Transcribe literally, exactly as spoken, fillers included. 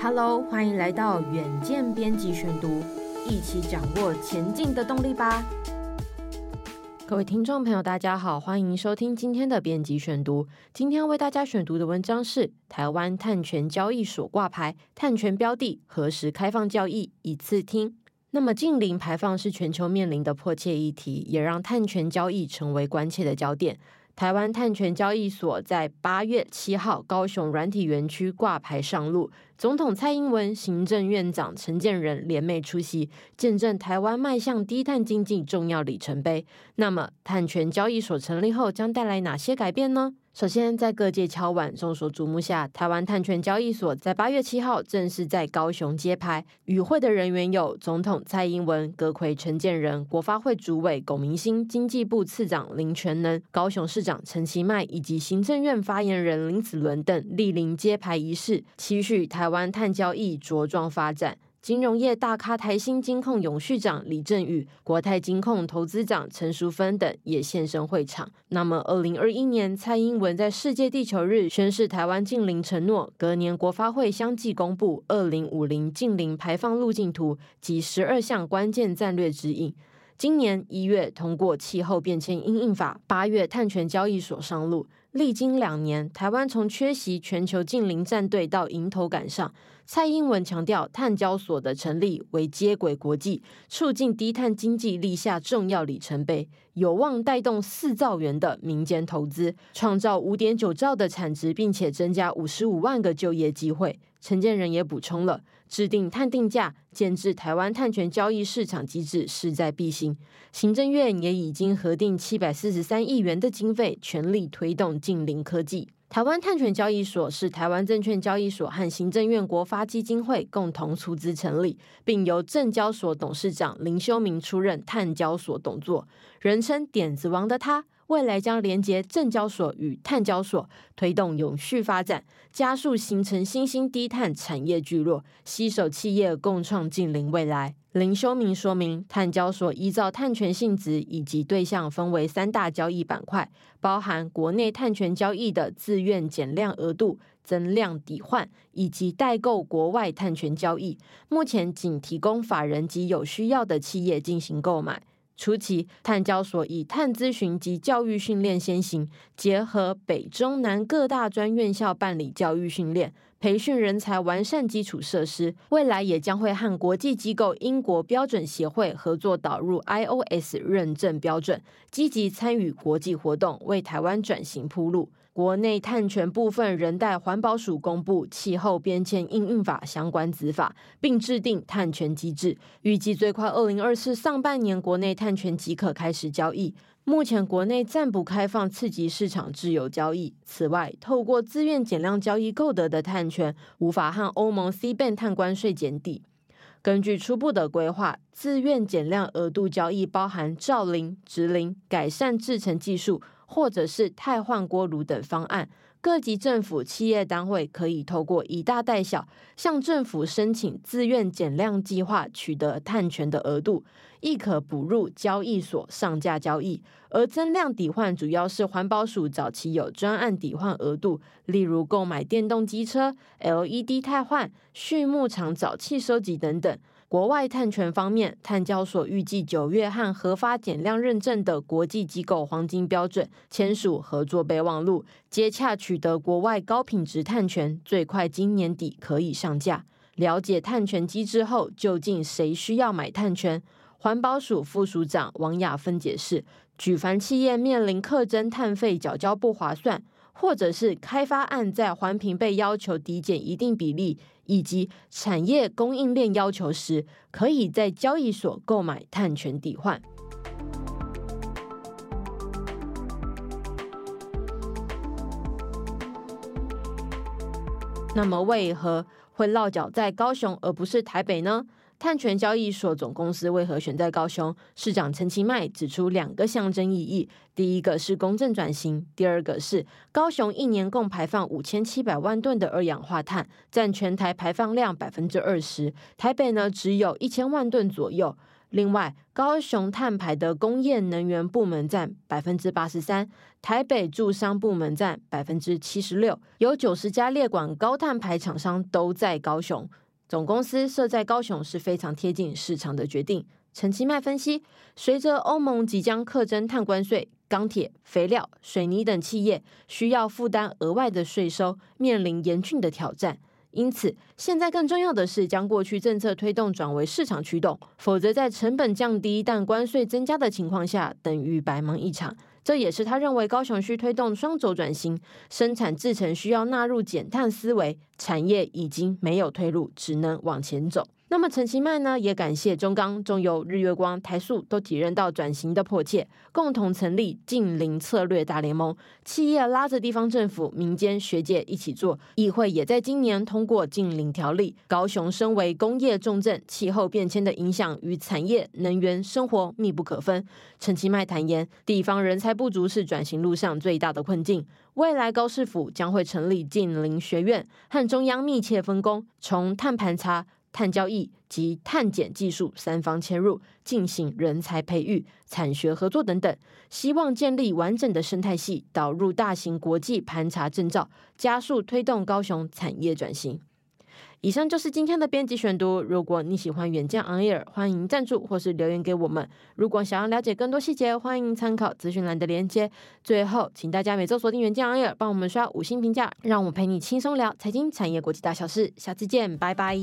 Hello， 欢迎来到远见编辑选读，一起掌握前进的动力吧。各位听众朋友，大家好，欢迎收听今天的编辑选读。今天为大家选读的文章是《台湾碳权交易所挂牌，碳权标的何时开放交易一次听》。那么，净零排放是全球面临的迫切议题，也让碳权交易成为关切的焦点。台湾碳权交易所在八月七号高雄软体园区挂牌上路，总统蔡英文、行政院长陈建仁联袂出席，见证台湾迈向低碳经济重要里程碑。那么，碳权交易所成立后将带来哪些改变呢？首先，在各界敲碗众所瞩目下，台湾碳权交易所在八月七号正式在高雄揭牌。与会的人员有总统蔡英文、阁揆陈建仁、国发会主委龚明鑫、经济部次长林全能、高雄市长陈其迈以及行政院发言人林子伦等莅临揭牌仪式，期许台湾碳交易茁壮发展。金融业大咖台新金控永续长李振宇、国泰金控投资长陈淑芬等也现身会场。那么二零二一年蔡英文在世界地球日宣示台湾净零承诺，隔年国发会相继公布二零五零净零排放路径图及十二项关键战略指引。今年一月通过气候变迁因应法，八月碳权交易所上路。历经两年，台湾从缺席全球净零战队到迎头赶上。蔡英文强调，碳交所的成立为接轨国际、促进低碳经济立下重要里程碑，有望带动四兆元的民间投资，创造 五点九兆的产值，并且增加五十五万个就业机会。陈建仁也补充了，制定碳定价、建制台湾碳权交易市场机制势在必行。行政院也已经核定七百四十三亿元的经费，全力推动净零科技。台湾碳权交易所是台湾证券交易所和行政院国发基金会共同出资成立，并由证交所董事长林修明出任碳交所董座，人称点子王的他，未来将连接证交所与碳交所，推动永续发展，加速形成新兴低碳产业聚落，携手企业共创净零未来。林修明说明，碳交所依照碳权性质以及对象分为三大交易板块，包含国内碳权交易的自愿减量额度、增量抵换以及代购国外碳权交易，目前仅提供法人及有需要的企业进行购买。初期，碳交所以碳咨询及教育训练先行，结合北中南各大专院校办理教育训练，培训人才，完善基础设施。未来也将会和国际机构英国标准协会合作，导入 I O S 认证标准，积极参与国际活动，为台湾转型铺路。国内碳权部分，人代环保署公布气候变迁因应法相关子法，并制定碳权机制，预计最快二零二四上半年国内碳权即可开始交易。目前国内暂不开放次级市场自由交易。此外，透过自愿减量交易购得的碳权，无法和欧盟 C B A M 碳关税减抵。根据初步的规划，自愿减量额度交易包含照零、植零、改善制程技术，或者是汰换锅炉等方案。各级政府企业单位可以透过以大代小，向政府申请自愿减量计划取得碳权的额度，亦可补入交易所上架交易。而增量抵换主要是环保署早期有专案抵换额度，例如购买电动机车、L E D 汰换、畜牧场沼气收集等等。国外碳权方面，碳交所预计九月和核发减量认证的国际机构黄金标准签署合作备忘录，接洽取得国外高品质碳权，最快今年底可以上架。了解碳权机制后，究竟谁需要买碳权？环保署副署长王雅芬解释，举凡企业面临课征碳费缴交不划算，或者是开发案在环评被要求抵减一定比例，以及产业供应链要求时，可以在交易所购买碳权抵换。那么为何会落脚在高雄而不是台北呢？碳权交易所总公司为何选在高雄？市长陈其迈指出两个象征意义，第一个是公正转型，第二个是高雄一年共排放五千七百万吨的二氧化碳，占全台排放量 百分之二十， 台北呢只有一千万吨左右。另外，高雄碳排的工业能源部门占 百分之八十三， 台北住商部门占 百分之七十六， 有九十家列管高碳排厂商都在高雄，总公司设在高雄是非常贴近市场的决定。陈其迈分析，随着欧盟即将课征碳关税，钢铁、肥料、水泥等企业需要负担额外的税收，面临严峻的挑战。因此，现在更重要的是将过去政策推动转为市场驱动，否则在成本降低但关税增加的情况下，等于白忙一场。这也是他认为高雄需推动双轴转型，生产制程需要纳入减碳思维，产业已经没有退路，只能往前走。那么陈其迈呢，也感谢中钢、中油、日月光、台塑都体认到转型的迫切，共同成立净零策略大联盟，企业拉着地方政府、民间学界一起做。议会也在今年通过净零条例。高雄身为工业重镇，气候变迁的影响与产业、能源、生活密不可分。陈其迈坦言，地方人才不足是转型路上最大的困境。未来高市府将会成立净零学院，和中央密切分工，从碳盘查、碳交易及碳减技术三方切入，进行人才培育、产学合作等等，希望建立完整的生态系，导入大型国际盘查证照，加速推动高雄产业转型。以上就是今天的编辑选读，如果你喜欢远见 On Air， 欢迎赞助或是留言给我们。如果想要了解更多细节，欢迎参考资讯栏的连接。最后，请大家每周锁定远见 On Air， 帮我们刷五星评价，让我陪你轻松聊财经、产业、国际大小事。下次见，拜拜。